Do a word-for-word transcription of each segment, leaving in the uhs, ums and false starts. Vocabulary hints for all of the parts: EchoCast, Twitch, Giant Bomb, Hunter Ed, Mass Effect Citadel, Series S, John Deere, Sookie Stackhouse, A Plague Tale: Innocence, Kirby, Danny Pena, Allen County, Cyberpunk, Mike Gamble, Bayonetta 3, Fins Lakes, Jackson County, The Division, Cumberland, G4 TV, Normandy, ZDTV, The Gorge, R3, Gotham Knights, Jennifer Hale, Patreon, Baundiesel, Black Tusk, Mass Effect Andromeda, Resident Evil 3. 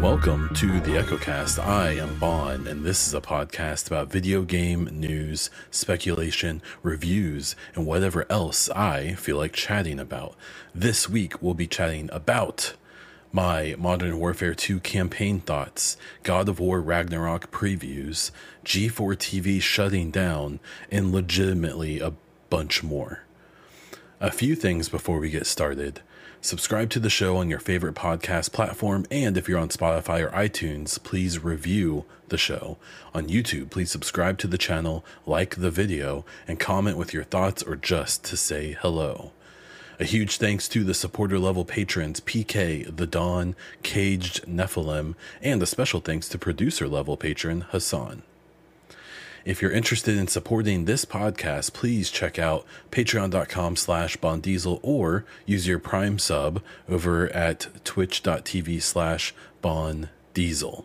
Welcome to the EchoCast. I am Bond, and this is a podcast about video game news, speculation, reviews, and whatever else I feel like chatting about. This week, we'll be chatting about my Modern Warfare two campaign thoughts, God of War Ragnarok previews, G four T V shutting down, and legitimately a bunch more. A few things before we get started. Subscribe to the show on your favorite podcast platform, and if you're on Spotify or iTunes, please review the show. On YouTube, please subscribe to the channel, like the video, and comment with your thoughts or just to say hello. A huge thanks to the supporter level patrons P K, The Dawn, Caged Nephilim, and a special thanks to producer level patron Hassan. If you're interested in supporting this podcast, please check out patreon.com slash Baundiesel or use your Prime sub over at twitch.tv slash Baundiesel.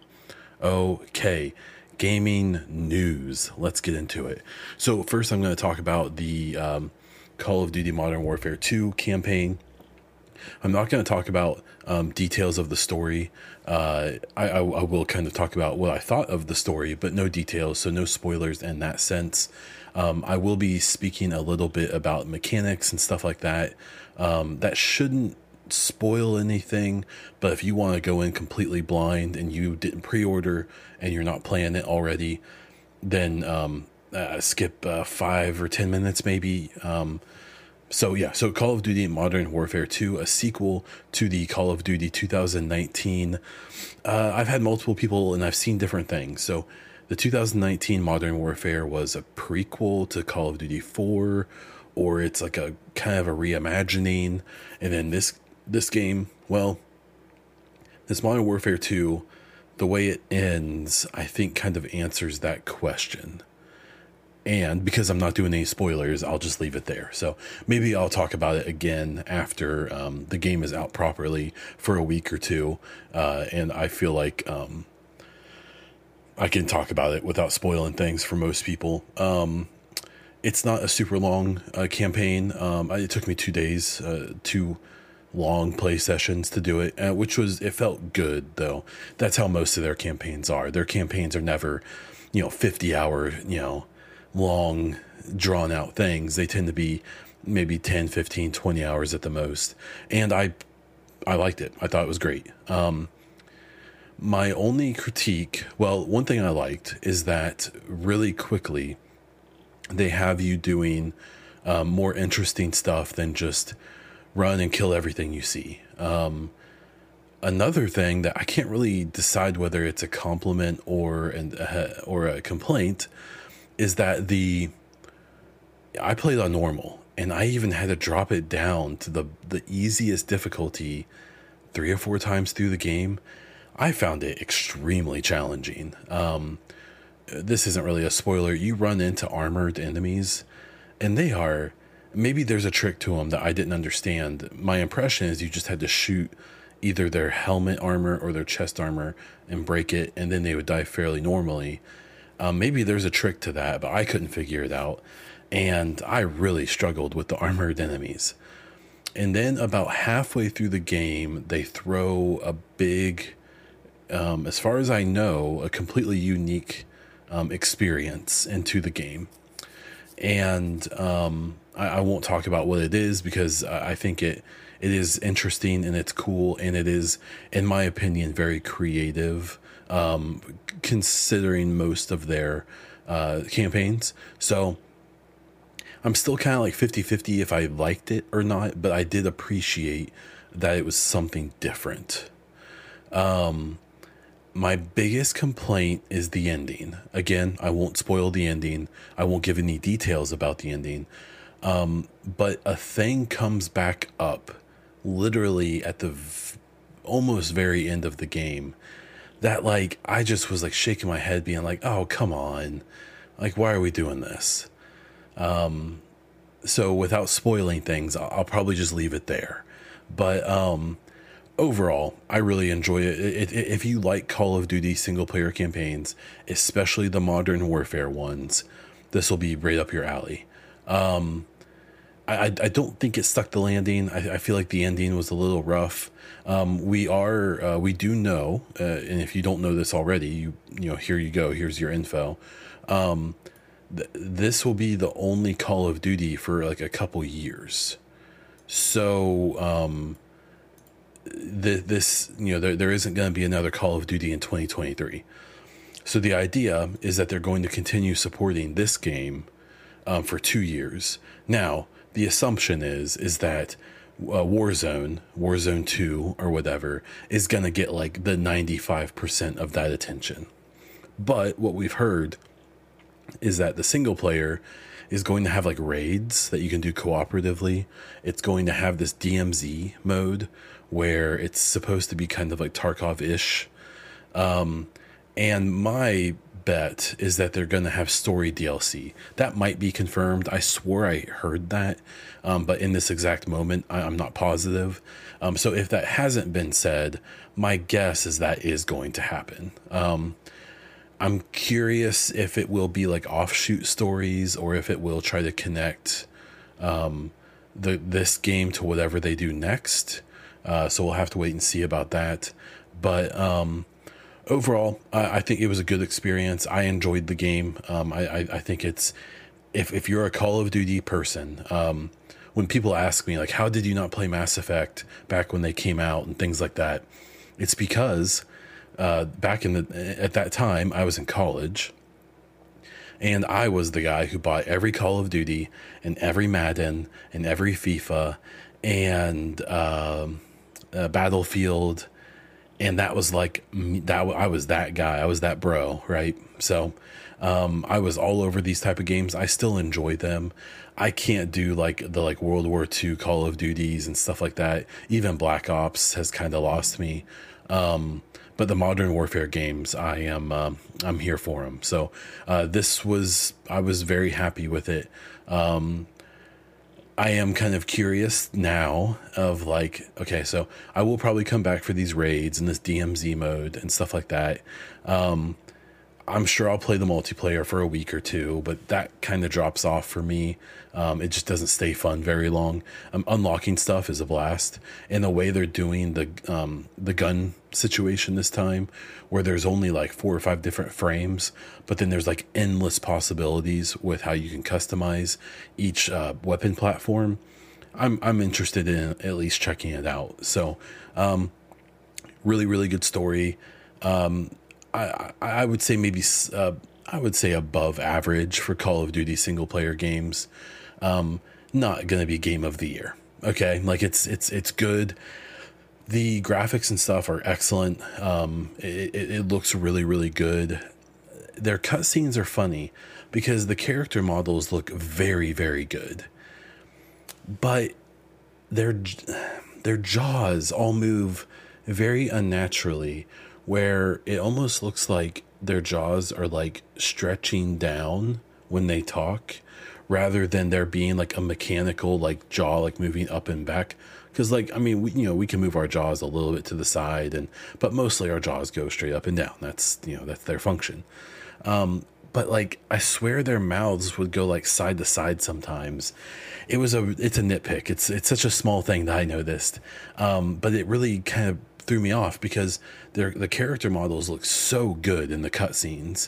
Okay, gaming news. Let's get into it. So first I'm going to talk about the um, Call of Duty Modern Warfare two campaign. I'm not going to talk about um, details of the story. Uh, I, I, I will kind of talk about what I thought of the story, but no details, so no spoilers in that sense. Um, I will be speaking a little bit about mechanics and stuff like that. Um, that shouldn't spoil anything, but if you want to go in completely blind and you didn't pre-order and you're not playing it already, then um, uh, skip uh, five or ten minutes maybe. Um, So yeah, so Call of Duty Modern Warfare two, a sequel to the Call of Duty two thousand nineteen. Uh, I've had multiple people and I've seen different things. So the two thousand nineteen Modern Warfare was a prequel to Call of Duty four, or it's like a kind of a reimagining. And then this this game, well, this Modern Warfare two, the way it ends, I think kind of answers that question. And because I'm not doing any spoilers, I'll just leave it there. So maybe I'll talk about it again after um, the game is out properly for a week or two. Uh, and I feel like um, I can talk about it without spoiling things for most people. Um, it's not a super long uh, campaign. Um, it took me two days, uh, two long play sessions to do it, uh, which was, it felt good though. That's how most of their campaigns are. Their campaigns are never, you know, fifty hour, you know, long drawn out things. They tend to be maybe ten, fifteen, twenty hours at the most. And I, I liked it. I thought it was great. Um, my only critique, well, one thing I liked is that really quickly they have you doing um, more interesting stuff than just run and kill everything you see. Um, another thing that I can't really decide whether it's a compliment or an, uh, or a complaint is that the I played on normal, and I even had to drop it down to the the easiest difficulty three or four times through the game. I found it extremely challenging. Um, this isn't really a spoiler. You run into armored enemies, and they are, maybe there's a trick to them that I didn't understand. My impression is you just had to shoot either their helmet armor or their chest armor and break it, and then they would die fairly normally. Um, maybe there's a trick to that, but I couldn't figure it out. And I really struggled with the armored enemies. And then about halfway through the game, they throw a big, um, as far as I know, a completely unique um, experience into the game. And um, I, I won't talk about what it is because I, I think it it is interesting and it's cool. And it is, in my opinion, very creative. Um, considering most of their uh, campaigns. So I'm still kind of like fifty-fifty if I liked it or not, but I did appreciate that it was something different. Um, my biggest complaint is the ending. Again, I won't spoil the ending. I won't give any details about the ending. Um, but a thing comes back up literally at the v- almost very end of the game that, like, I just was, like, shaking my head, being like, oh, come on. Like, why are we doing this? Um, so without spoiling things, I'll, I'll probably just leave it there. But um, overall, I really enjoy it. It, it. If you like Call of Duty single-player campaigns, especially the Modern Warfare ones, this will be right up your alley. Um, I, I don't think it stuck the landing. I, I feel like the ending was a little rough. Um, we are, uh, we do know, uh, and if you don't know this already, you you know, here you go. Here's your info. Um, th- this will be the only Call of Duty for like a couple years. So um, th- this, you know, there there isn't going to be another Call of Duty in twenty twenty-three. So the idea is that they're going to continue supporting this game um, for two years now. The assumption is is that uh, Warzone, Warzone two or whatever is going to get like the ninety-five percent of that attention. But what we've heard is that the single player is going to have like raids that you can do cooperatively. It's going to have this D M Z mode where it's supposed to be kind of like Tarkov-ish. Um, and my bet is that they're going to have story D L C that might be confirmed. I swore I heard that, um, but in this exact moment, I, I'm not positive. Um, so if that hasn't been said, my guess is that is going to happen. Um, I'm curious if it will be like offshoot stories or if it will try to connect um, the this game to whatever they do next. Uh, so we'll have to wait and see about that. But um, overall, I think it was a good experience. I enjoyed the game. Um, I, I, I think it's, if, if you're a Call of Duty person, um, when people ask me, like, how did you not play Mass Effect back when they came out and things like that? It's because uh, back in the, at that time, I was in college. And I was the guy who bought every Call of Duty and every Madden and every FIFA and um, uh, Battlefield. And that was like, that I was that guy. I was that bro, right? So um, I was all over these type of games. I still enjoy them. I can't do like the like World War Two Call of Duties and stuff like that. Even Black Ops has kind of lost me. Um, but the Modern Warfare games, I am um, I'm here for them. So uh, this was, I was very happy with it. Um, I am kind of curious now of like, okay, so I will probably come back for these raids and this D M Z mode and stuff like that. Um, I'm sure I'll play the multiplayer for a week or two, but that kind of drops off for me. Um, it just doesn't stay fun very long. Um, unlocking stuff is a blast. And the way they're doing the um, the gun situation this time, where there's only like four or five different frames, but then there's like endless possibilities with how you can customize each uh, weapon platform. I'm I'm interested in at least checking it out. So um, really, really good story. Um, I, I would say maybe uh, I would say above average for Call of Duty single player games. Um, not going to be game of the year. Okay. Like it's, it's, it's good. The graphics and stuff are excellent. Um, it, it, it looks really, really good. Their cutscenes are funny because the character models look very, very good, but their, their jaws all move very unnaturally, where it almost looks like their jaws are like stretching down when they talk rather than there being like a mechanical like jaw like moving up and back. Because like, I mean, we, you know, we can move our jaws a little bit to the side, and but mostly our jaws go straight up and down. That's, you know, that's their function. Um, but like, I swear their mouths would go like side to side sometimes. It was a, it's a nitpick. It's, it's such a small thing that I noticed. Um, but it really kind of threw me off because their the character models look so good in the cutscenes,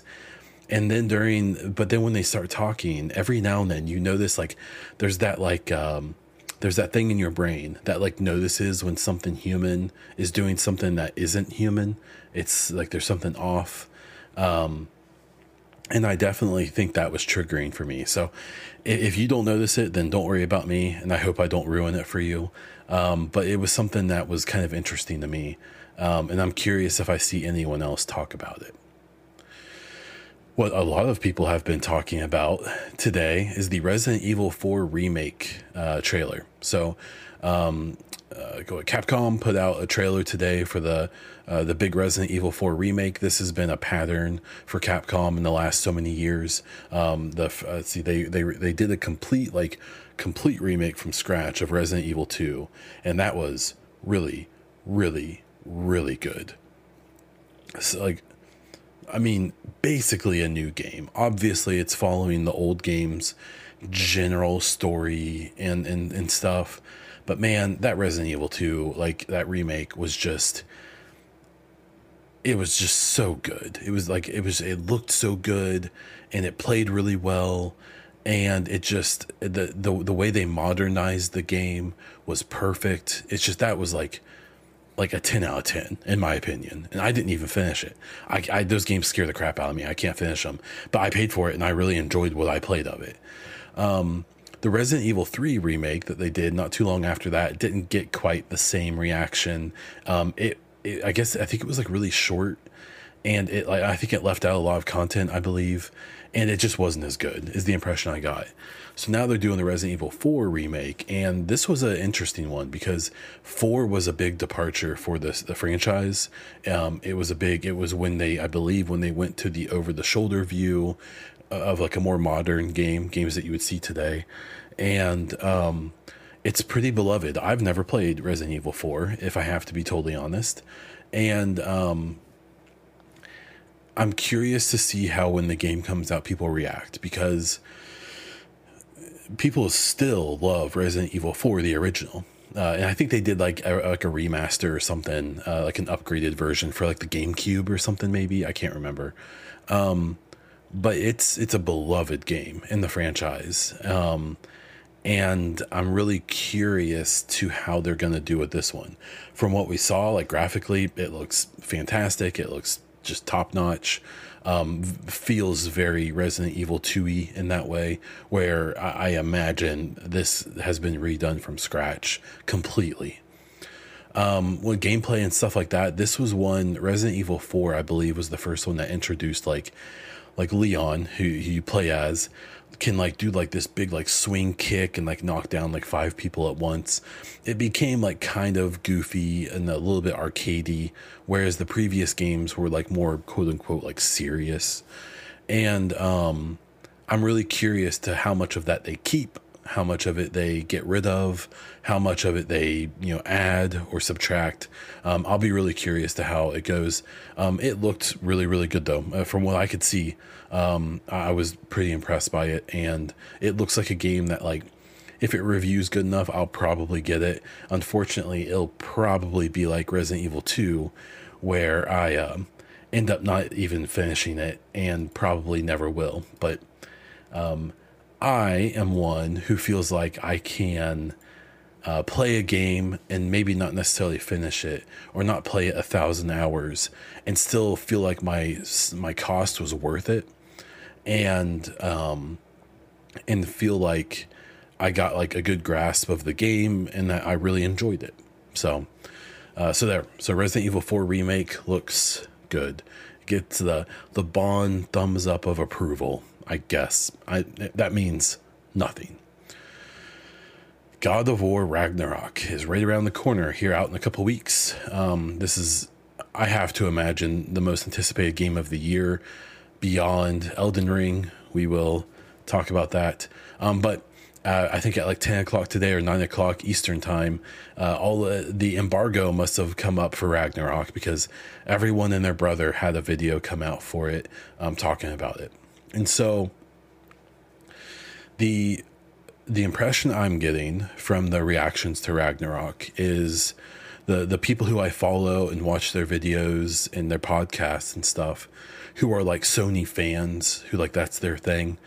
and then during but then when they start talking, every now and then you notice like there's that like um there's that thing in your brain that like notices when something human is doing something that isn't human. It's like there's something off, um and I definitely think that was triggering for me. So if you don't notice it, then don't worry about me, and I hope I don't ruin it for you. Um, but it was something that was kind of interesting to me. Um, and I'm curious if I see anyone else talk about it. What a lot of people have been talking about today is the Resident Evil four remake uh, trailer. So um, uh, Capcom put out a trailer today for the uh, the big Resident Evil four remake. This has been a pattern for Capcom in the last so many years. Um, the uh, let's see, they they they did a complete like complete remake from scratch of Resident Evil two, and that was really, really, really good. So like, I mean, basically a new game. Obviously, it's following the old game's general story and, and, and stuff. But man, that Resident Evil two, like that remake was just, it was just so good. It was like, it was, it looked so good and it played really well. And it just, the, the, the way they modernized the game was perfect. It's just, that was like, like a ten out of ten in my opinion. And I didn't even finish it. I, I, those games scare the crap out of me. I can't finish them, but I paid for it and I really enjoyed what I played of it. Um, The Resident Evil three remake that they did not too long after that didn't get quite the same reaction. Um, it, it, I guess, I think it was like really short, and it, like, I think it left out a lot of content, I believe, and it just wasn't as good, is the impression I got. So now they're doing the Resident Evil four remake, and this was an interesting one because four was a big departure for this the franchise. Um, it was a big, it was when they, I believe, when they went to the over-the-shoulder view of like a more modern game, games that you would see today. And um, it's pretty beloved. I've never played Resident Evil four, if I have to be totally honest. And um, I'm curious to see how, when the game comes out, people react, because people still love Resident Evil four, the original. Uh, and I think they did like a, like a remaster or something, uh, like an upgraded version for like the GameCube or something, maybe. I can't remember. Um, But it's it's a beloved game in the franchise, um, and I'm really curious to how they're going to do with this one. From what we saw, like graphically, it looks fantastic. It looks just top notch. Um, feels very Resident Evil two-y in that way, where I, I imagine this has been redone from scratch completely. Um, with gameplay and stuff like that, this was one, Resident Evil four, I believe, was the first one that introduced like. Like Leon, who, who you play as, can like do like this big like swing kick and like knock down like five people at once. It became like kind of goofy and a little bit arcadey, whereas the previous games were like more quote unquote like serious. And um, I'm really curious to how much of that they keep, how much of it they get rid of, how much of it they, you know, add or subtract. Um, I'll be really curious to how it goes. Um, it looked really, really good though. Uh, from what I could see, um, I was pretty impressed by it, and it looks like a game that, like, if it reviews good enough, I'll probably get it. Unfortunately, it'll probably be like Resident Evil two, where I um, end up not even finishing it and probably never will. But um, I am one who feels like I can Uh, play a game and maybe not necessarily finish it, or not play it a thousand hours and still feel like my my cost was worth it, and um, and feel like I got like a good grasp of the game and that I really enjoyed it. So, uh, so there. So Resident Evil four remake looks good. Gets the the Bond thumbs up of approval, I guess. I that means nothing. God of War Ragnarok is right around the corner here, out in a couple weeks. Um, this is, I have to imagine, the most anticipated game of the year beyond Elden Ring. We will talk about that. Um, but uh, I think at like ten o'clock today or nine o'clock Eastern time, uh, all the, the embargo must have come up for Ragnarok, because everyone and their brother had a video come out for it, um, talking about it. And so the... The impression I'm getting from the reactions to Ragnarok is the, the people who I follow and watch their videos and their podcasts and stuff, who are like Sony fans, who like that's their thing,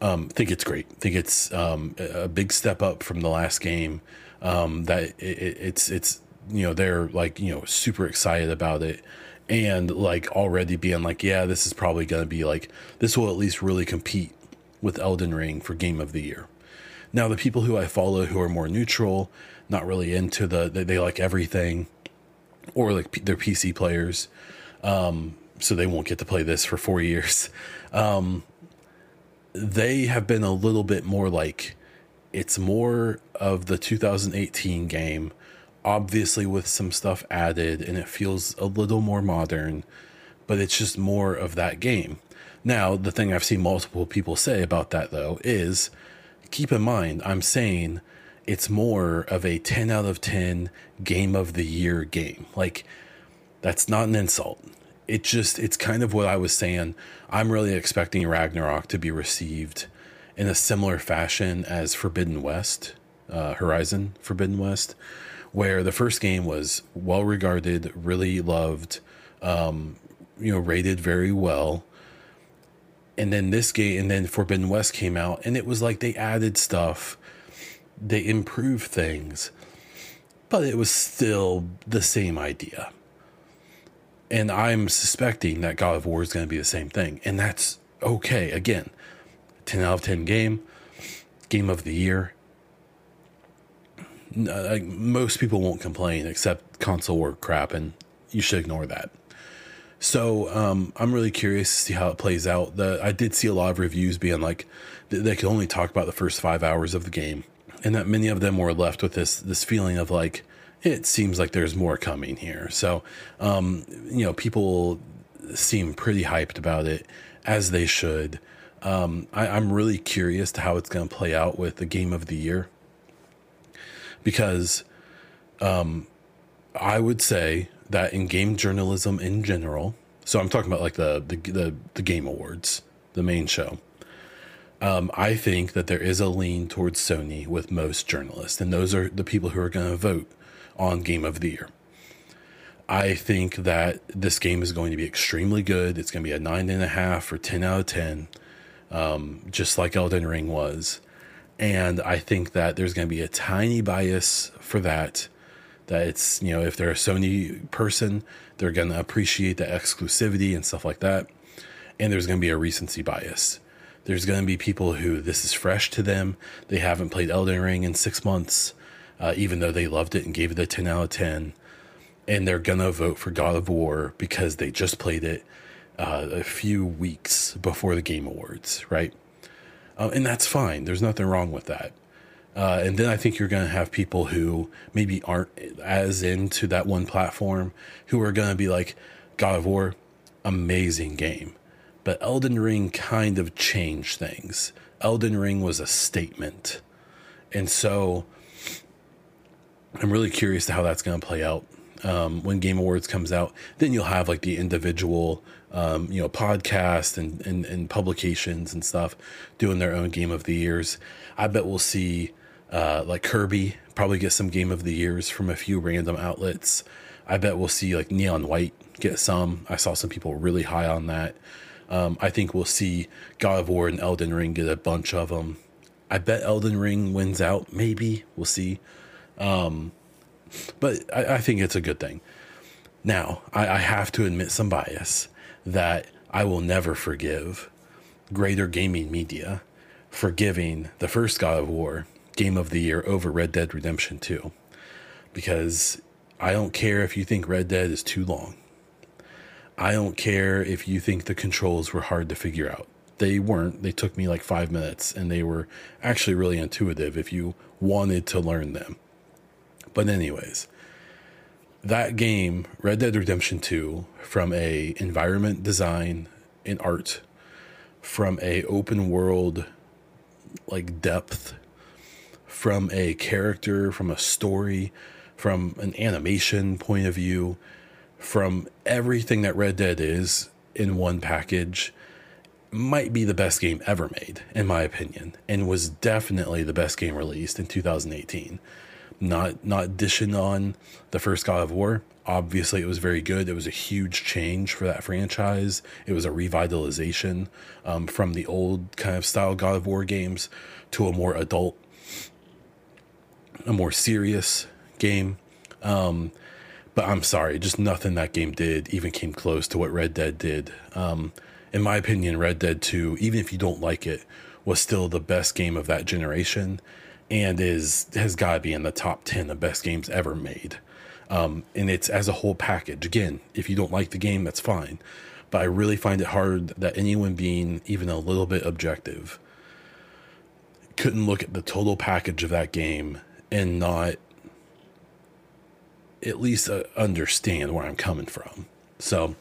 um, think it's great. Think it's um, a big step up from the last game. Um, that it, it, it's it's you know they're like you know super excited about it. And like already being like, yeah, this is probably gonna be like, this will at least really compete with Elden Ring for game of the year. Now, the people who I follow who are more neutral, not really into the, they, they like everything, or like P- they're P C players, um, so they won't get to play this for four years. Um, they have been a little bit more like, it's more of the two thousand eighteen game, obviously with some stuff added, and it feels a little more modern, but it's just more of that game. Now, the thing I've seen multiple people say about that, though, is keep in mind, I'm saying it's more of a ten out of ten game of the year game. Like, that's not an insult. It just, it's kind of what I was saying. I'm really expecting Ragnarok to be received in a similar fashion as Forbidden West, uh, Horizon Forbidden West, where the first game was well regarded, really loved, um, you know, rated very well. And then this game, and then Forbidden West came out, and it was like they added stuff, they improved things, but it was still the same idea. And I'm suspecting that God of War is going to be the same thing. And that's okay. Again, ten out of ten game, game of the year. Like, most people won't complain except console war crap, and you should ignore that. So um, I'm really curious to see how it plays out. The, I did see a lot of reviews being like, th- they could only talk about the first five hours of the game. And that many of them were left with this this feeling of like, it seems like there's more coming here. So, um, you know, people seem pretty hyped about it, as they should. Um, I, I'm really curious to how it's going to play out with the game of the year. Because um, I would say that in game journalism in general, so I'm talking about like the the the, the Game Awards, the main show. Um, I think that there is a lean towards Sony with most journalists, and those are the people who are going to vote on Game of the Year. I think that this game is going to be extremely good. It's going to be a nine and a half or ten out of ten, um, just like Elden Ring was. And I think that there's going to be a tiny bias for that, that it's, you know, if they're a Sony person, they're going to appreciate the exclusivity and stuff like that. And there's going to be a recency bias. There's going to be people who this is fresh to them. They haven't played Elden Ring in six months. Uh, even though they loved it and gave it a ten out of ten, and they're going to vote for God of War because they just played it uh, a few weeks before the Game Awards, right? Uh, and that's fine. There's nothing wrong with that. Uh, and then I think you're going to have people who maybe aren't as into that one platform who are going to be like, God of War, amazing game. But Elden Ring kind of changed things. Elden Ring was a statement. And so I'm really curious to how that's going to play out. Um, when Game Awards comes out, then you'll have like the individual, um, you know, podcasts and, and, and publications and stuff doing their own Game of the Years. I bet we'll see uh, like Kirby probably get some Game of the Years from a few random outlets. I bet we'll see like Neon White get some. I saw some people really high on that. Um, I think we'll see God of War and Elden Ring get a bunch of them. I bet Elden Ring wins out. Maybe we'll see. Um, but I, I think it's a good thing. Now, I, I have to admit some bias that I will never forgive Greater Gaming Media for giving the first God of War Game of the Year over Red Dead Redemption two, because I don't care if you think Red Dead is too long. I don't care if you think the controls were hard to figure out. They weren't. They took me like five minutes, and they were actually really intuitive if you wanted to learn them. But anyways, that game, Red Dead Redemption two, from a environment design and art, from a open world like depth, from a character, from a story, from an animation point of view, from everything that Red Dead is in one package, might be the best game ever made, in my opinion, and was definitely the best game released in two thousand eighteen. Not not dishing on the first God of War. Obviously, it was very good. It was a huge change for that franchise. It was a revitalization um, from the old kind of style God of War games to a more adult, a more serious game. Um, but I'm sorry, just nothing that game did even came close to what Red Dead did. Um, in my opinion, Red Dead two, even if you don't like it, was still the best game of that generation. And is has got to be in the top ten of best games ever made. Um, and it's as a whole package. Again, if you don't like the game, that's fine. But I really find it hard that anyone being even a little bit objective couldn't look at the total package of that game and not at least uh, understand where I'm coming from. So,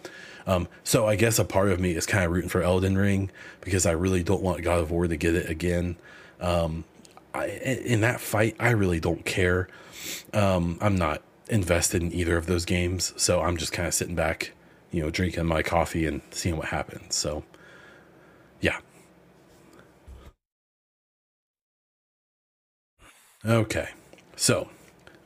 um, so I guess a part of me is kind of rooting for Elden Ring because I really don't want God of War to get it again. Um, I, in that fight, I really don't care. Um, I'm not invested in either of those games, so I'm just kind of sitting back, you know, drinking my coffee and seeing what happens. So, yeah. Okay, so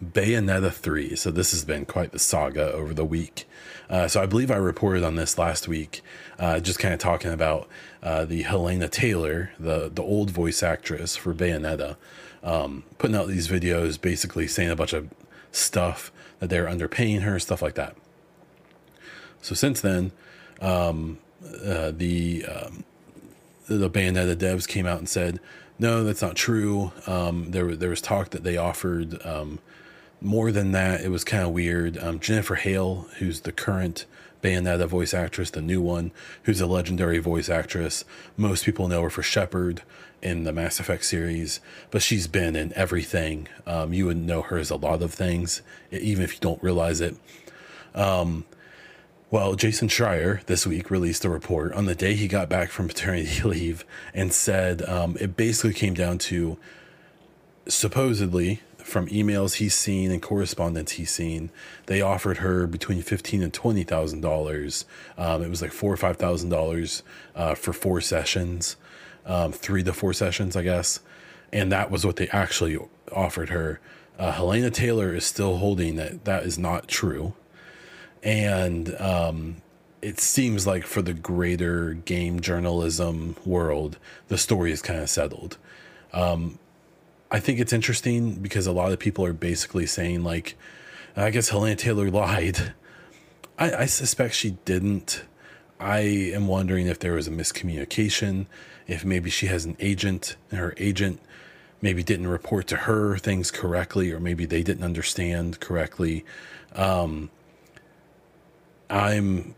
Bayonetta three. So this has been quite the saga over the week. Uh, so I believe I reported on this last week, uh, just kind of talking about uh, the Helena Taylor, the, the old voice actress for Bayonetta, um, putting out these videos basically saying a bunch of stuff that they're underpaying her, stuff like that. So since then, um, uh, the um, the Bayonetta devs came out and said, no, that's not true. Um, there, there was talk that they offered um, more than that. It was kind of weird. Um, Jennifer Hale, who's the current Bayonetta voice actress, the new one, who's a legendary voice actress. Most people know her for Shepard in the Mass Effect series, but she's been in everything. Um, you would know her as a lot of things, even if you don't realize it. Um, well, Jason Schreier this week released a report on the day he got back from paternity leave and said um, it basically came down to, supposedly, from emails he's seen and correspondence he's seen, they offered her between fifteen and twenty thousand dollars. Um, it was like four or five thousand dollars uh, for four sessions, um, three to four sessions, I guess. And that was what they actually offered her. Uh, Helena Taylor is still holding that that is not true, and um, it seems like for the greater game journalism world, the story is kind of settled. Um, I think it's interesting because a lot of people are basically saying, like, I guess Helena Taylor lied. I, I suspect she didn't. I am wondering if there was a miscommunication, if maybe she has an agent and her agent maybe didn't report to her things correctly, or maybe they didn't understand correctly. Um, I'm,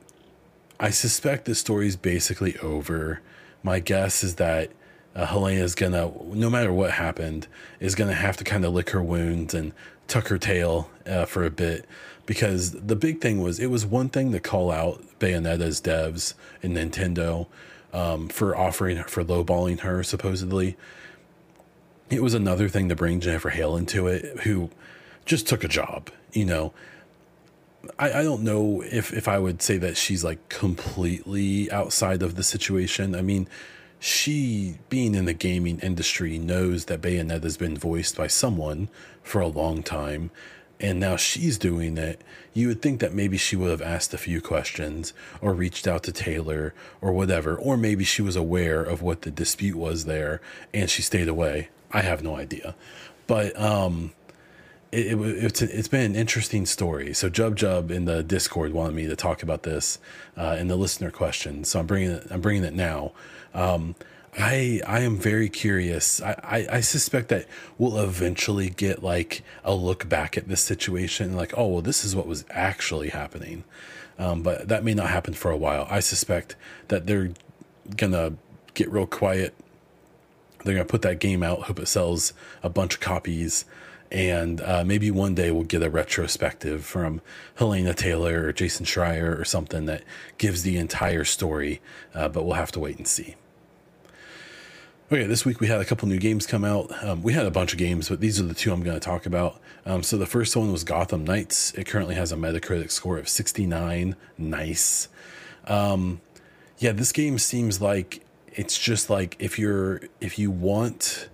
I suspect the story's basically over. My guess is that Uh, Helena is gonna, no matter what happened, is gonna have to kind of lick her wounds and tuck her tail uh, for a bit, because the big thing was, it was one thing to call out Bayonetta's devs and Nintendo um, for offering her, for lowballing her supposedly. It was another thing to bring Jennifer Hale into it, who just took a job. You know, I, I don't know if if I would say that she's like completely outside of the situation. I mean, she, being in the gaming industry, knows that Bayonetta has been voiced by someone for a long time, and now she's doing it. You would think that maybe she would have asked a few questions or reached out to Taylor or whatever, or maybe she was aware of what the dispute was there and she stayed away. I have no idea, but um, it, it it's a, it's been an interesting story. So Jub Jub in the Discord wanted me to talk about this uh, in the listener question, so I'm bringing it, I'm bringing it now. Um, I, I am very curious. I, I, I suspect that we'll eventually get like a look back at this situation, like, oh, well, this is what was actually happening. Um, but that may not happen for a while. I suspect that they're gonna get real quiet. They're gonna put that game out, hope it sells a bunch of copies. And uh, maybe one day we'll get a retrospective from Helena Taylor or Jason Schreier or something that gives the entire story, uh, but we'll have to wait and see. Okay, this week we had a couple new games come out. Um, we had a bunch of games, but these are the two I'm going to talk about. Um, so the first one was Gotham Knights. It currently has a Metacritic score of sixty-nine. Nice. Um, yeah, this game seems like it's just like if you're if you want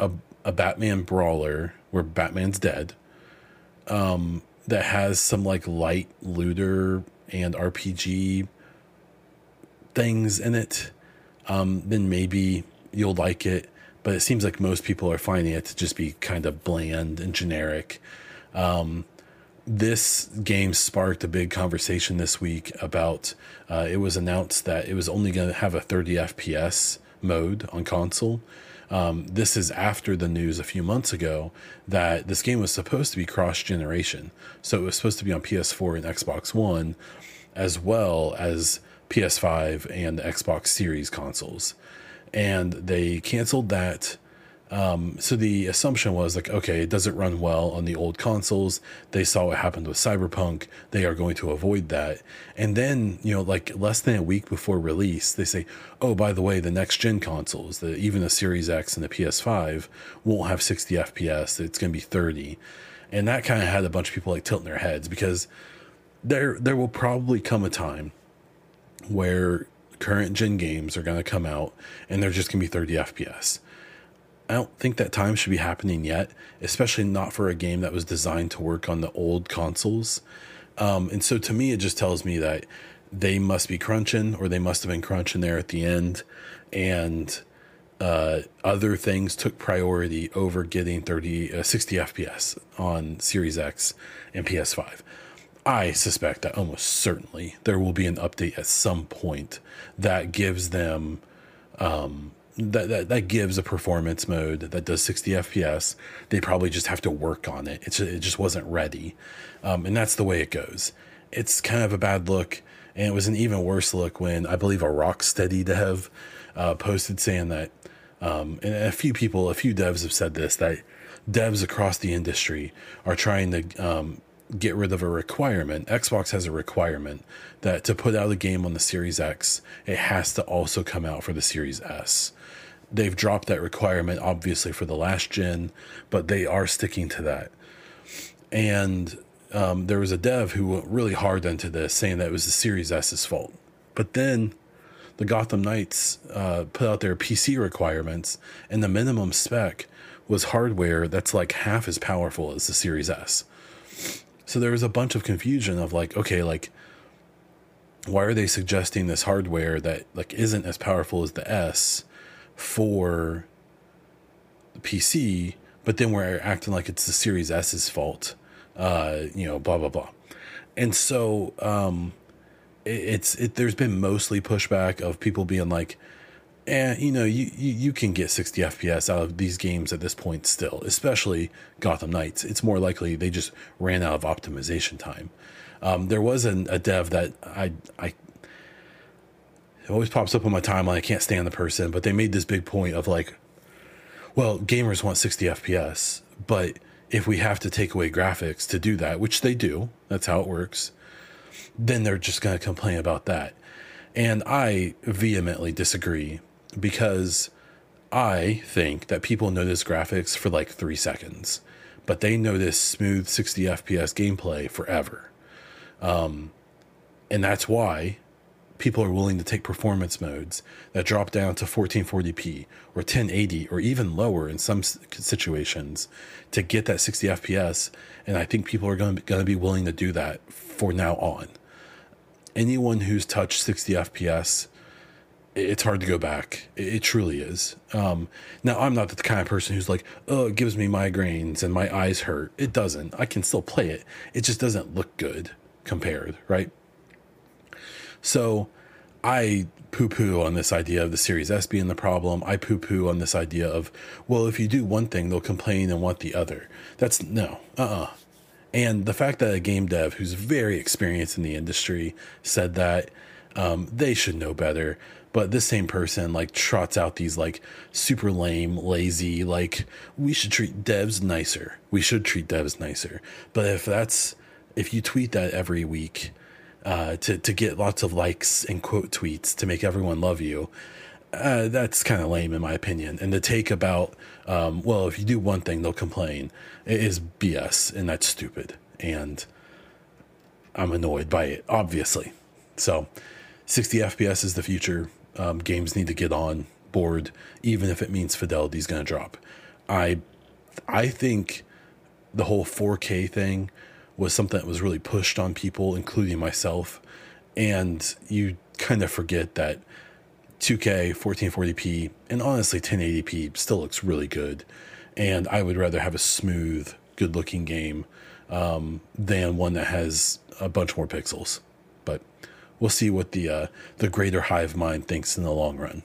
a a Batman brawler where Batman's dead, um, that has some like light looter and R P G things in it, um, then maybe you'll like it. But it seems like most people are finding it to just be kind of bland and generic. Um, this game sparked a big conversation this week about, uh, it was announced that it was only going to have a thirty F P S mode on console. Um, this is after the news a few months ago that this game was supposed to be cross-generation. So it was supposed to be on P S four and Xbox One, as well as P S five and Xbox Series consoles. And they canceled that. Um, so the assumption was like, okay, it doesn't run well on the old consoles. They saw what happened with Cyberpunk. They are going to avoid that. And then, you know, like less than a week before release, they say, oh, by the way, the next gen consoles, the, even the Series X and the P S five won't have sixty F P S. It's going to be thirty. And that kind of had a bunch of people like tilting their heads, because there, there will probably come a time where current gen games are going to come out and they're just going to be thirty F P S. I don't think that time should be happening yet, especially not for a game that was designed to work on the old consoles. Um, and so to me, it just tells me that they must be crunching, or they must have been crunching there at the end. And uh, other things took priority over getting thirty, uh, sixty F P S on Series X and P S five. I suspect that almost certainly there will be an update at some point that gives them um, that, that that gives a performance mode that does sixty F P S. They probably just have to work on it. It's, it just wasn't ready. Um, and that's the way it goes. It's kind of a bad look. And it was an even worse look when I believe a Rocksteady dev uh, posted saying that, um, and a few people, a few devs have said this, that devs across the industry are trying to um, get rid of a requirement. Xbox has a requirement that to put out a game on the Series X, it has to also come out for the Series S. They've dropped that requirement, obviously, for the last gen, but they are sticking to that. And um, there was a dev who went really hard into this, saying that it was the Series S's fault. But then the Gotham Knights uh, put out their P C requirements, and the minimum spec was hardware that's like half as powerful as the Series S. So there was a bunch of confusion of like, okay, like, why are they suggesting this hardware that like isn't as powerful as the S for the P C, but then we're acting like it's the Series S's fault, uh, you know, blah, blah, blah. And so um, it, it's it, there's been mostly pushback of people being like, and, you know, you, you, you can get sixty F P S out of these games at this point still, especially Gotham Knights. It's more likely they just ran out of optimization time. Um, there was an, a dev that I, I, it always pops up on my timeline. I can't stand the person, but they made this big point of like, well, gamers want sixty F P S, but if we have to take away graphics to do that, which they do, that's how it works, then they're just going to complain about that. And I vehemently disagree, because I think that people notice graphics for like three seconds, but they notice smooth sixty F P S gameplay forever. Um, and that's why people are willing to take performance modes that drop down to fourteen forty p or ten eighty or even lower in some situations to get that sixty F P S. And I think people are going to be willing to do that for now on. Anyone who's touched sixty F P S, it's hard to go back. It truly is. Um, now, I'm not the kind of person who's like, oh, it gives me migraines and my eyes hurt. It doesn't. I can still play it. It just doesn't look good compared, right? So I poo-poo on this idea of the Series S being the problem. I poo-poo on this idea of, well, if you do one thing, they'll complain and want the other. That's no, uh-uh. And the fact that a game dev who's very experienced in the industry said that, um, they should know better. But this same person like trots out these like super lame, lazy, like we should treat devs nicer. We should treat devs nicer. But if that's if you tweet that every week uh, to, to get lots of likes and quote tweets to make everyone love you, uh, that's kind of lame in my opinion. And the take about, um, well, if you do one thing, they'll complain is B S. And that's stupid. And I'm annoyed by it, obviously. So sixty F P S is the future. Um, games need to get on board, even if it means fidelity is going to drop. I, I think the whole four K thing was something that was really pushed on people, including myself. And you kind of forget that two K, fourteen forty p, and honestly ten eighty p still looks really good. And I would rather have a smooth, good-looking game um, than one that has a bunch more pixels. But we'll see what the uh, the greater hive mind thinks in the long run.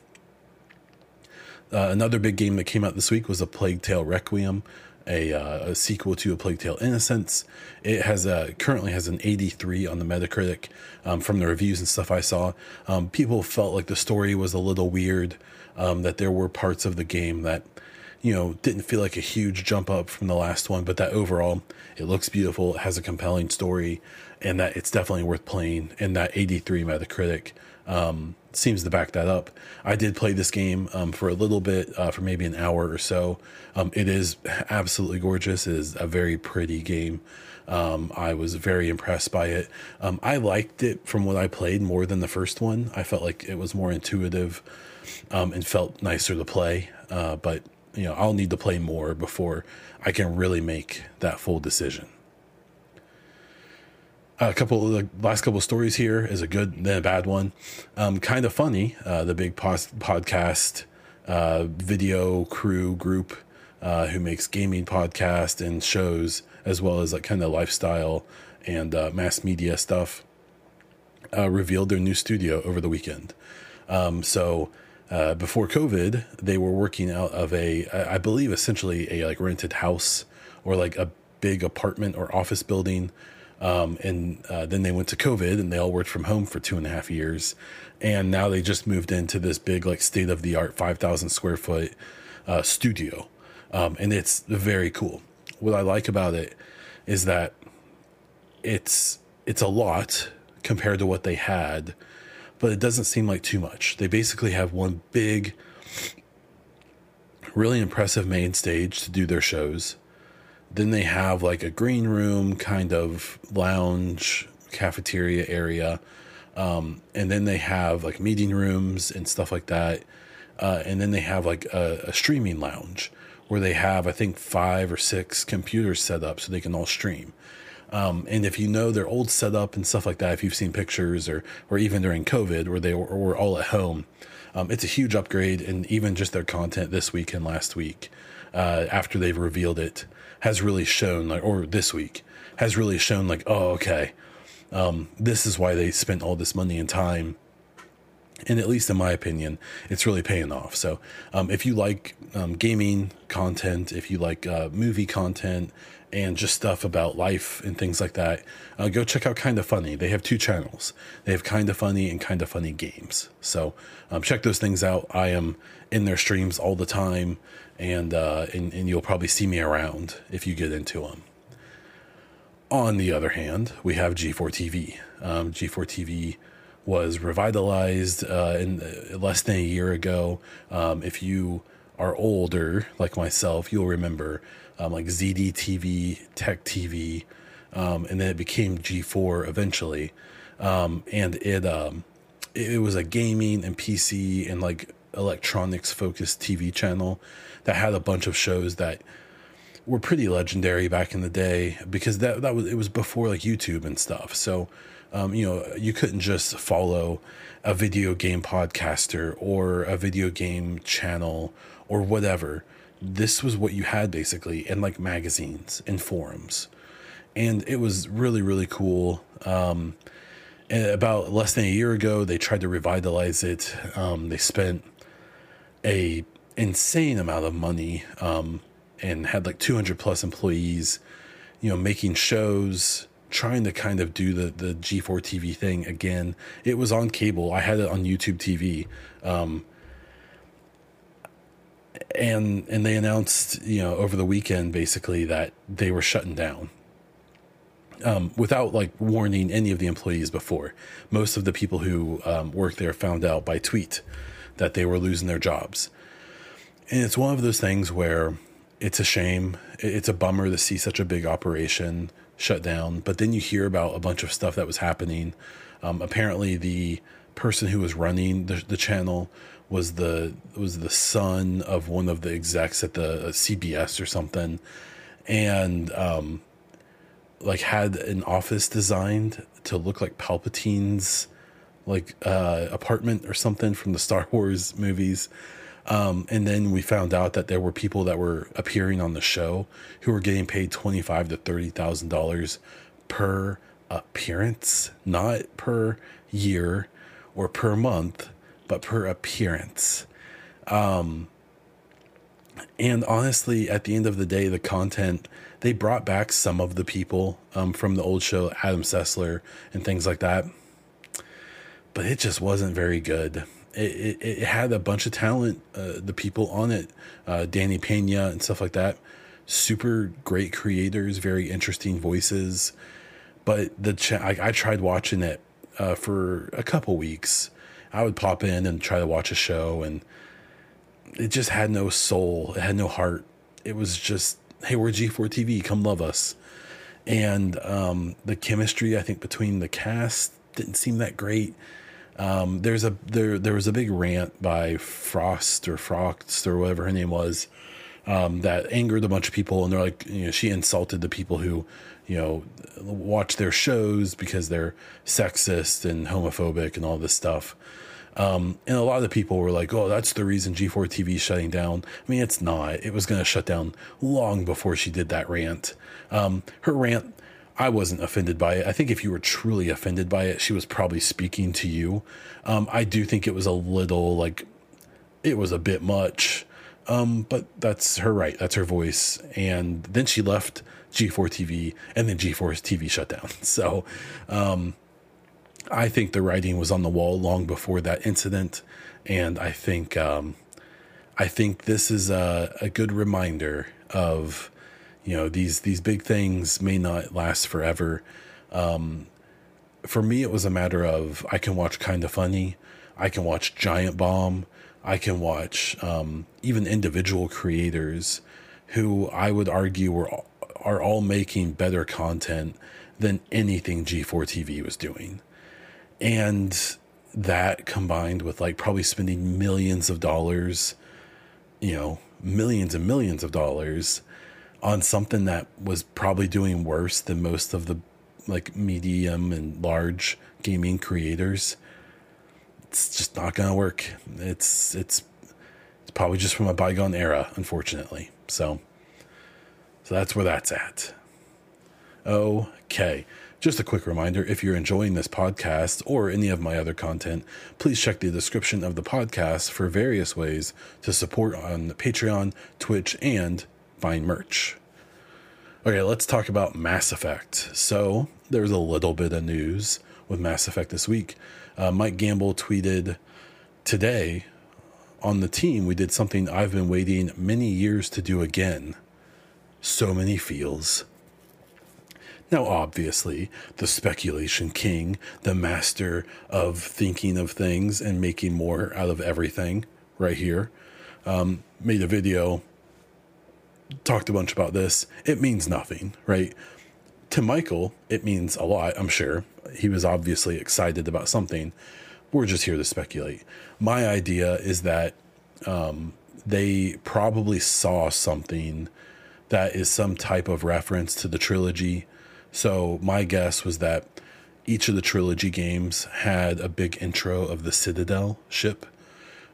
Uh, another big game that came out this week was A Plague Tale: Requiem, a, uh, a sequel to A Plague Tale: Innocence. It has a, currently has an eighty-three on the Metacritic. Um, from the reviews and stuff I saw, um, people felt like the story was a little weird, um, that there were parts of the game that, you know, didn't feel like a huge jump up from the last one, but that overall it looks beautiful. It has a compelling story, and that it's definitely worth playing. And that eighty-three Metacritic um, seems to back that up. I did play this game um, for a little bit, uh, for maybe an hour or so. Um, it is absolutely gorgeous. It is a very pretty game. Um, I was very impressed by it. Um, I liked it from what I played more than the first one. I felt like it was more intuitive um, and felt nicer to play, uh, but you know, I'll need to play more before I can really make that full decision. A couple of the last couple of stories here is a good and a bad one. Um, Kinda Funny, uh, the big pos- podcast uh, video crew group uh, who makes gaming podcasts and shows, as well as like kind of lifestyle and uh, mass media stuff, uh, revealed their new studio over the weekend. Um, so uh, before COVID, they were working out of a, I believe, essentially a like rented house or like a big apartment or office building. Um, and uh, then they went to COVID and they all worked from home for two and a half years. And now they just moved into this big, like, state of the art, five thousand square foot uh, studio. Um, and it's very cool. What I like about it is that it's, it's a lot compared to what they had, but it doesn't seem like too much. They basically have one big, really impressive main stage to do their shows. Then they have like a green room, kind of lounge, cafeteria area. Um, and then they have like meeting rooms and stuff like that. Uh, and then they have like a, a streaming lounge where they have, I think, five or six computers set up so they can all stream. Um, and if you know their old setup and stuff like that, if you've seen pictures or or even during COVID where they were, were all at home, um, it's a huge upgrade. And even just their content this week and last week, uh, after they've revealed it, has really shown, like, or this week has really shown, like, oh, okay, um, this is why they spent all this money and time. And at least in my opinion, it's really paying off. So um, if you like um, gaming content, if you like uh, movie content and just stuff about life and things like that, uh, go check out Kinda Funny. They have two channels. They have Kinda Funny and Kinda Funny Games. So um, check those things out. I am in their streams all the time. And, uh, and and you'll probably see me around if you get into them. On the other hand, we have G four T V. Um, G four T V was revitalized uh, in uh, less than a year ago. Um, if you are older, like myself, you'll remember um, like Z D T V, Tech T V, um, and then it became G four eventually. Um, and it, um, it it was a gaming and P C and like electronics focused T V channel that had a bunch of shows that were pretty legendary back in the day, because that, that was, it was before like YouTube and stuff. So, um, you know, you couldn't just follow a video game podcaster or a video game channel or whatever. This was what you had basically, and like magazines and forums. And it was really, really cool. Um, and about less than a year ago, they tried to revitalize it. Um, they spent a insane amount of money um and had like two hundred plus employees, you know, making shows, trying to kind of do the the G four T V thing again. It was on cable. I had it on YouTube T V, um and and they announced, you know, over the weekend basically that they were shutting down, um without like warning any of the employees before. Most of the people who um work there found out by tweet that they were losing their jobs. And it's one of those things where it's a shame. It's a bummer to see such a big operation shut down. But then you hear about a bunch of stuff that was happening. Um, apparently, the person who was running the, the channel was the was the son of one of the execs at the C B S or something, and um, like had an office designed to look like Palpatine's like uh, apartment or something from the Star Wars movies. Um, and then we found out that there were people that were appearing on the show who were getting paid twenty-five to thirty thousand dollars per appearance, not per year or per month, but per appearance. Um, and honestly, at the end of the day, the content, they brought back some of the people um, from the old show, Adam Sessler and things like that, but it just wasn't very good. It, it, it had a bunch of talent, uh, the people on it, uh, Danny Pena and stuff like that. Super great creators, very interesting voices. But the cha- I, I tried watching it uh, for a couple weeks. I would pop in and try to watch a show, and it just had no soul. It had no heart. It was just, hey, we're G four T V, come love us. And um, the chemistry, I think, between the cast didn't seem that great. Um, there's a there there was a big rant by Frost or Frost or whatever her name was, um, that angered a bunch of people. And they're like, you know, she insulted the people who, you know, watch their shows because they're sexist and homophobic and all this stuff. Um, and a lot of the people were like, oh, that's the reason G four T V is shutting down. I mean, it's not. It was going to shut down long before she did that rant. Um, her rant, I wasn't offended by it. I think if you were truly offended by it, she was probably speaking to you. Um, I do think it was a little, like, it was a bit much. Um, but that's her right. That's her voice. And then she left G four T V, and then G four T V shut down. So, um, I think the writing was on the wall long before that incident. And I think, um, I think this is a, a good reminder of, you know, these, these big things may not last forever. Um, for me, it was a matter of, I can watch Kinda Funny. I can watch Giant Bomb. I can watch, um, even individual creators who I would argue were, are all making better content than anything G four T V was doing. And that combined with like probably spending millions of dollars, you know, millions and millions of dollars on something that was probably doing worse than most of the like medium and large gaming creators. It's just not going to work. It's, it's, it's probably just from a bygone era, unfortunately. So, so that's where that's at. Okay. Just a quick reminder, if you're enjoying this podcast or any of my other content, please check the description of the podcast for various ways to support on Patreon, Twitch, and find merch. Okay, let's talk about Mass Effect. So there's a little bit of news with Mass Effect this week. Uh, Mike Gamble tweeted, today on the team, we did something I've been waiting many years to do again. So many feels. Now, obviously, the speculation king, the master of thinking of things and making more out of everything right here, um, made a video, talked a bunch about this. It means nothing, right? To Michael, it means a lot, I'm sure. He was obviously excited about something. We're just here to speculate. My idea is that um, they probably saw something that is some type of reference to the trilogy. So my guess was that each of the trilogy games had a big intro of the Citadel ship,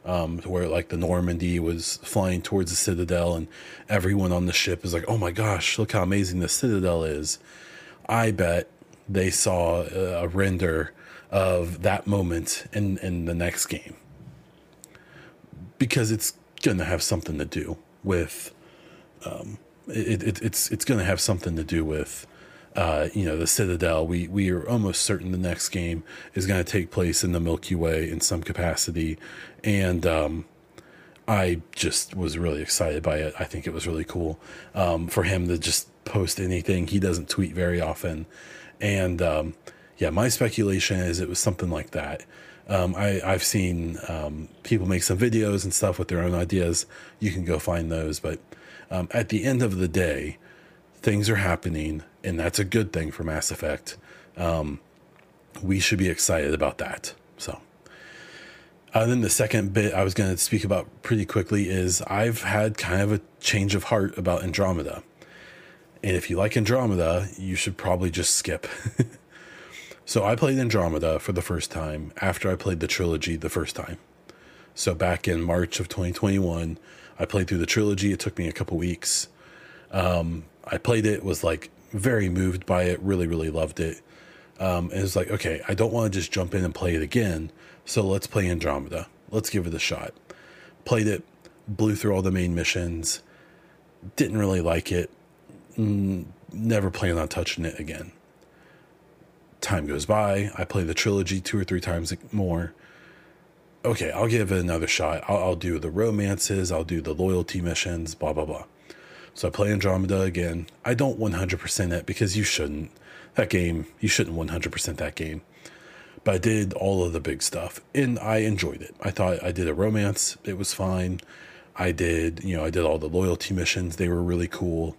um, where like the Normandy was flying towards the Citadel and everyone on the ship is like, oh my gosh, look how amazing the Citadel is. I bet they saw a, a render of that moment in, in the next game because it's going to have something to do with, um, it, it, it's, it's going to have something to do with, Uh, you know, the Citadel. We we are almost certain the next game is going to take place in the Milky Way in some capacity. And um, I just was really excited by it. I think it was really cool um, for him to just post anything. He doesn't tweet very often. And um, yeah, my speculation is it was something like that. Um, I, I've seen um, people make some videos and stuff with their own ideas. You can go find those. But um, at the end of the day, things are happening, and that's a good thing for Mass Effect. Um, we should be excited about that. So, uh, then the second bit I was going to speak about pretty quickly is I've had kind of a change of heart about Andromeda. And if you like Andromeda, you should probably just skip. So I played Andromeda for the first time after I played the trilogy the first time. So back in March of twenty twenty-one, I played through the trilogy. It took me a couple weeks. Um, I played it, was like very moved by it, really, really loved it. Um, and it was like, okay, I don't want to just jump in and play it again. So let's play Andromeda. Let's give it a shot. Played it, blew through all the main missions. Didn't really like it. Never plan on touching it again. Time goes by. I play the trilogy two or three times more. Okay, I'll give it another shot. I'll, I'll do the romances. I'll do the loyalty missions, blah, blah, blah. So I play Andromeda again. I don't one hundred percent it because you shouldn't. That game, you shouldn't one hundred percent that game. But I did all of the big stuff, and I enjoyed it. I thought I did a romance. It was fine. I did, you know, I did all the loyalty missions. They were really cool.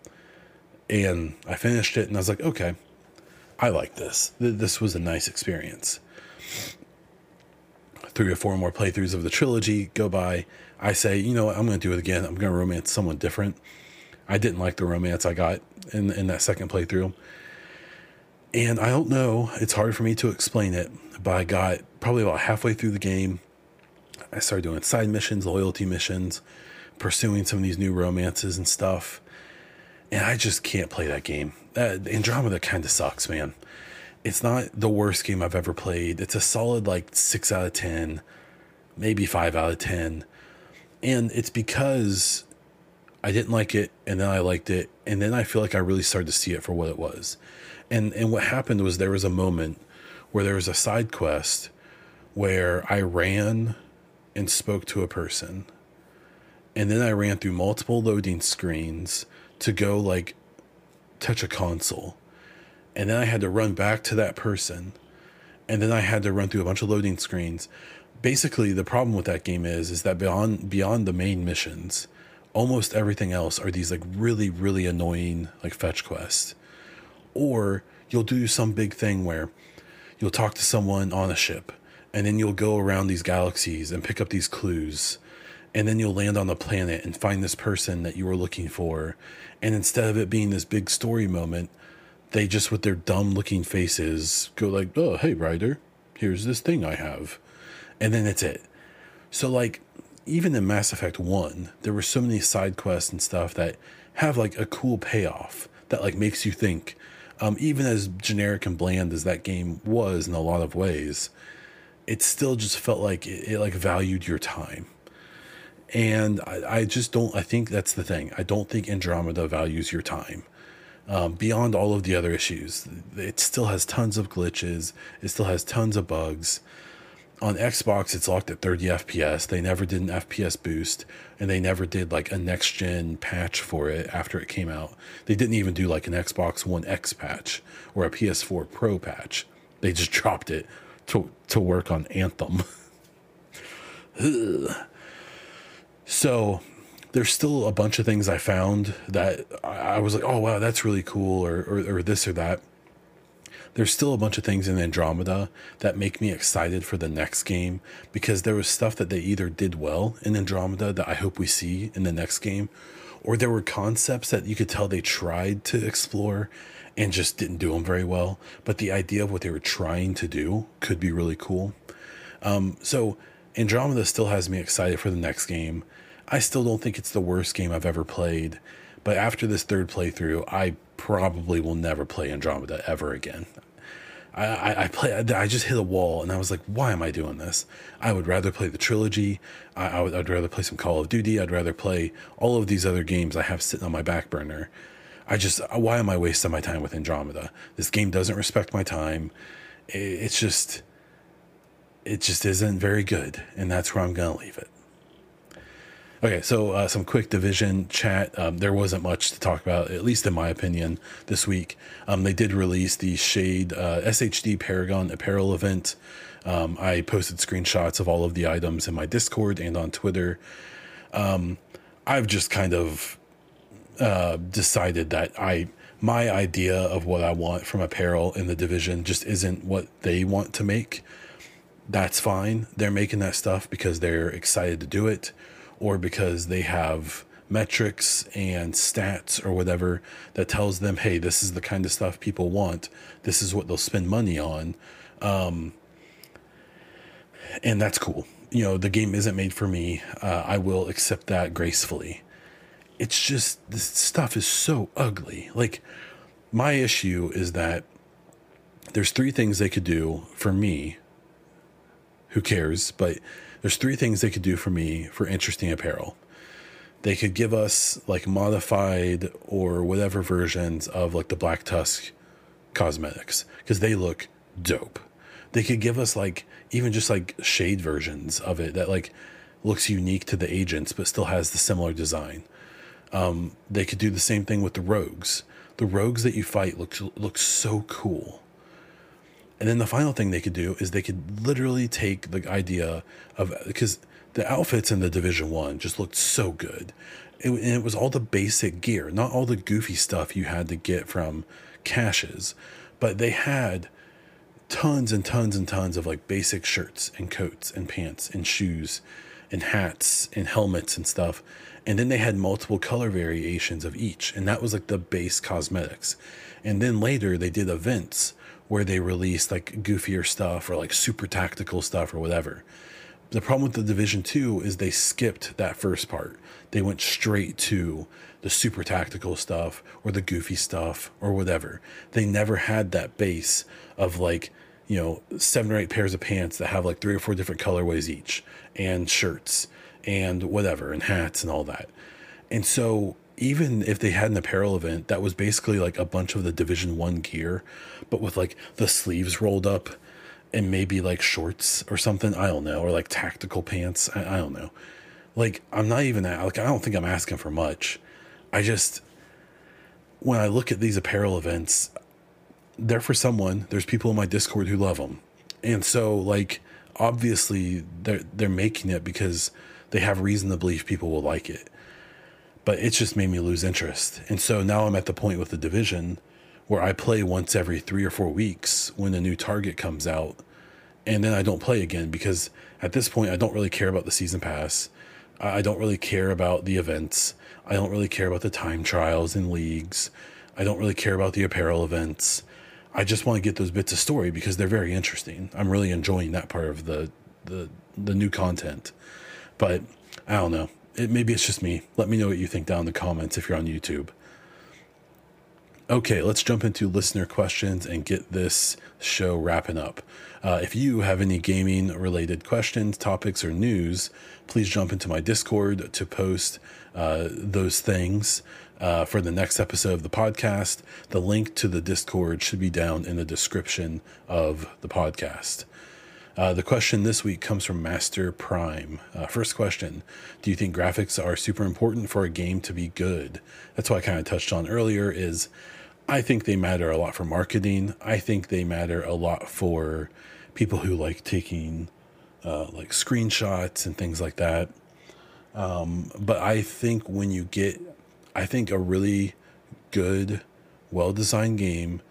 And I finished it, and I was like, okay, I like this. This was a nice experience. three or four more playthroughs of the trilogy go by, I say, you know what, I'm going to do it again. I'm going to romance someone different. I didn't like the romance I got in, in that second playthrough. And I don't know, it's hard for me to explain it, but I got probably about halfway through the game. I started doing side missions, loyalty missions, pursuing some of these new romances and stuff. And I just can't play that game. Uh, Andromeda kind of sucks, man. It's not the worst game I've ever played. It's a solid like six out of ten, maybe five out of ten. And it's because I didn't like it, and then I liked it, and then I feel like I really started to see it for what it was. And and what happened was there was a moment where there was a side quest where I ran and spoke to a person. And then I ran through multiple loading screens to go like touch a console. And then I had to run back to that person. And then I had to run through a bunch of loading screens. Basically, the problem with that game is, is that beyond beyond the main missions, almost everything else are these like really, really annoying like fetch quests. Or you'll do some big thing where you'll talk to someone on a ship, and then you'll go around these galaxies and pick up these clues. And then you'll land on the planet and find this person that you were looking for. And instead of it being this big story moment, they just, with their dumb looking faces, go like, oh, hey, Ryder, here's this thing I have. And then it's it. So like, even in Mass Effect one, there were so many side quests and stuff that have like a cool payoff that like makes you think, um, even as generic and bland as that game was in a lot of ways, it still just felt like it, it like valued your time. And I, I just don't, I think that's the thing. I don't think Andromeda values your time. Um, beyond all of the other issues, it still has tons of glitches. It still has tons of bugs. On Xbox, it's locked at thirty F P S. They never did an F P S boost, and they never did like a next gen patch for it after it came out. They didn't even do like an Xbox One X patch or a P S four Pro patch. They just dropped it to to work on Anthem. So there's still a bunch of things I found that I was like, oh, wow, that's really cool, or, or or this or that. There's still a bunch of things in Andromeda that make me excited for the next game, because there was stuff that they either did well in Andromeda that I hope we see in the next game, or there were concepts that you could tell they tried to explore and just didn't do them very well. But the idea of what they were trying to do could be really cool. Um, so Andromeda still has me excited for the next game. I still don't think it's the worst game I've ever played, but after this third playthrough, I probably will never play Andromeda ever again. I, I, I play. I just hit a wall, and I was like, why am I doing this? I would rather play the trilogy. I, I would, I'd rather play some Call of Duty. I'd rather play all of these other games I have sitting on my back burner. I just, why am I wasting my time with Andromeda? This game doesn't respect my time. It, it's just, it just isn't very good, and that's where I'm going to leave it. Okay, so uh, some quick Division chat. Um, there wasn't much to talk about, at least in my opinion, this week. Um, they did release the Shade uh, S H D Paragon apparel event. Um, I posted screenshots of all of the items in my Discord and on Twitter. Um, I've just kind of uh, decided that I my idea of what I want from apparel in the Division just isn't what they want to make. That's fine. They're making that stuff because they're excited to do it, or because they have metrics and stats or whatever that tells them, hey, this is the kind of stuff people want. This is what they'll spend money on. Um, and that's cool. You know, the game isn't made for me. Uh, I will accept that gracefully. It's just, this stuff is so ugly. Like, my issue is that there's three things they could do for me. Who cares? But there's three things they could do for me for interesting apparel. They could give us like modified or whatever versions of like the Black Tusk cosmetics, because they look dope. They could give us like even just like shade versions of it that like looks unique to the agents, but still has the similar design. Um, they could do the same thing with the rogues. The rogues that you fight look, look so cool. And then the final thing they could do is they could literally take the idea of, because the outfits in the Division one just looked so good. It, and it was all the basic gear, not all the goofy stuff you had to get from caches. But they had tons and tons and tons of like basic shirts and coats and pants and shoes and hats and helmets and stuff. And then they had multiple color variations of each. And that was like the base cosmetics. And then later they did events where they released like goofier stuff or like super tactical stuff or whatever. The problem with the Division two is they skipped that first part. They went straight to the super tactical stuff or the goofy stuff or whatever. They never had that base of like, you know, seven or eight pairs of pants that have like three or four different colorways each, and shirts and whatever, and hats and all that. And so even if they had an apparel event that was basically like a bunch of the Division one gear, but with like the sleeves rolled up and maybe like shorts or something, I don't know, or like tactical pants, I, I don't know. Like, I'm not even, like, I don't think I'm asking for much. I just, when I look at these apparel events, they're for someone. There's people in my Discord who love them. And so, like, obviously they're, they're making it because they have reason to believe people will like it. But it's just made me lose interest. And so now I'm at the point with the Division where I play once every three or four weeks when a new target comes out, and then I don't play again because at this point I don't really care about the season pass. I don't really care about the events. I don't really care about the time trials and leagues. I don't really care about the apparel events. I just want to get those bits of story because they're very interesting. I'm really enjoying that part of the the, the new content. But I don't know. It, maybe it's just me. Let me know what you think down in the comments if you're on YouTube. Okay, let's jump into listener questions and get this show wrapping up. Uh, if you have any gaming-related questions, topics, or news, please jump into my Discord to post uh, those things uh, for the next episode of the podcast. The link to the Discord should be down in the description of the podcast. Uh, the question this week comes from Master Prime. Uh, first question, do you think graphics are super important for a game to be good? That's what I kind of touched on earlier is... I think they matter a lot for marketing. I think they matter a lot for people who like taking uh, like screenshots and things like that. Um, but I think when you get, I think a really good, well-designed game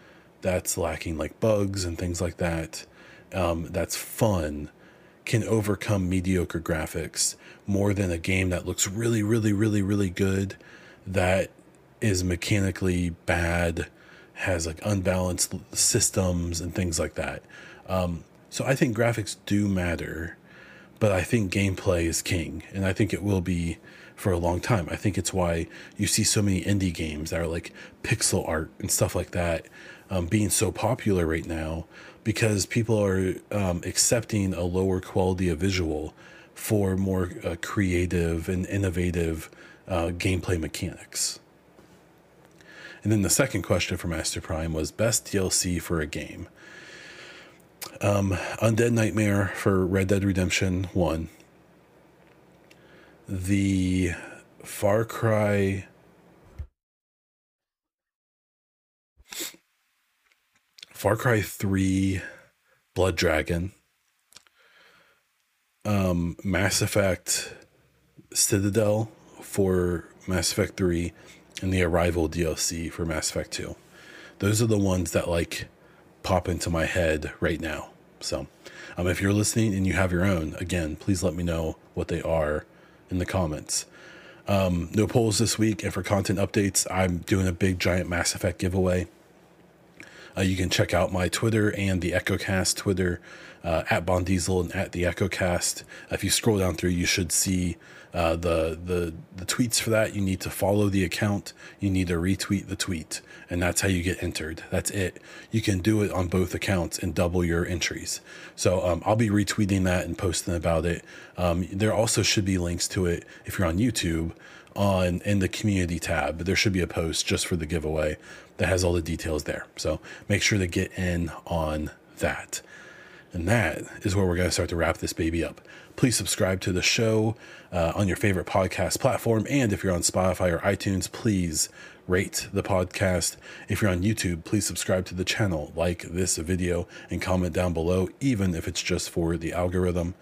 that's lacking like bugs and things like that, um, that's fun, can overcome mediocre graphics more than a game that looks really, really, really, really good that is mechanically bad, has like unbalanced systems and things like that. Um, so I think graphics do matter, but I think gameplay is king, and I think it will be for a long time. I think it's why you see so many indie games that are like pixel art and stuff like that um, being so popular right now, because people are um, accepting a lower quality of visual for more uh, creative and innovative uh, gameplay mechanics. And then the second question for Master Prime was best D L C for a game. Um, Undead Nightmare for Red Dead Redemption one. The Far Cry... Far Cry three Blood Dragon. Um, Mass Effect Citadel for Mass Effect three. And the Arrival D L C for Mass Effect two. Those are the ones that like pop into my head right now. So um, if you're listening and you have your own, again, please let me know what they are in the comments. Um, no polls this week. And for content updates, I'm doing a big giant Mass Effect giveaway. Uh, you can check out my Twitter and the EchoCast Twitter uh, at Baundiesel and at the EchoCast. If you scroll down through, you should see uh, the, the the tweets for that. You need to follow the account. You need to retweet the tweet, and that's how you get entered. That's it. You can do it on both accounts and double your entries. So um, I'll be retweeting that and posting about it. Um, there also should be links to it if you're on YouTube. On in the community tab, there should be a post just for the giveaway that has all the details there. So make sure to get in on that. And that is where we're going to start to wrap this baby up. Please subscribe to the show uh, on your favorite podcast platform. And if you're on Spotify or iTunes, please rate the podcast. If you're on YouTube, please subscribe to the channel, like this video, and comment down below, even if it's just for the algorithm.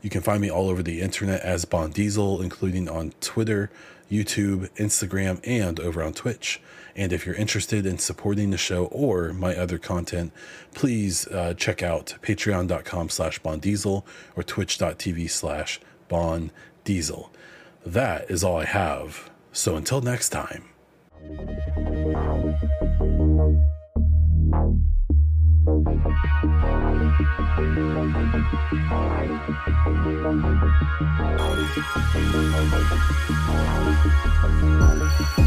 You can find me all over the internet as Baundiesel, including on Twitter, YouTube, Instagram, and over on Twitch. And if you're interested in supporting the show or my other content, please uh, check out patreon.com slash Baundiesel or twitch.tv slash Baundiesel. That is all I have. So until next time.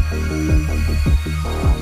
Thank you.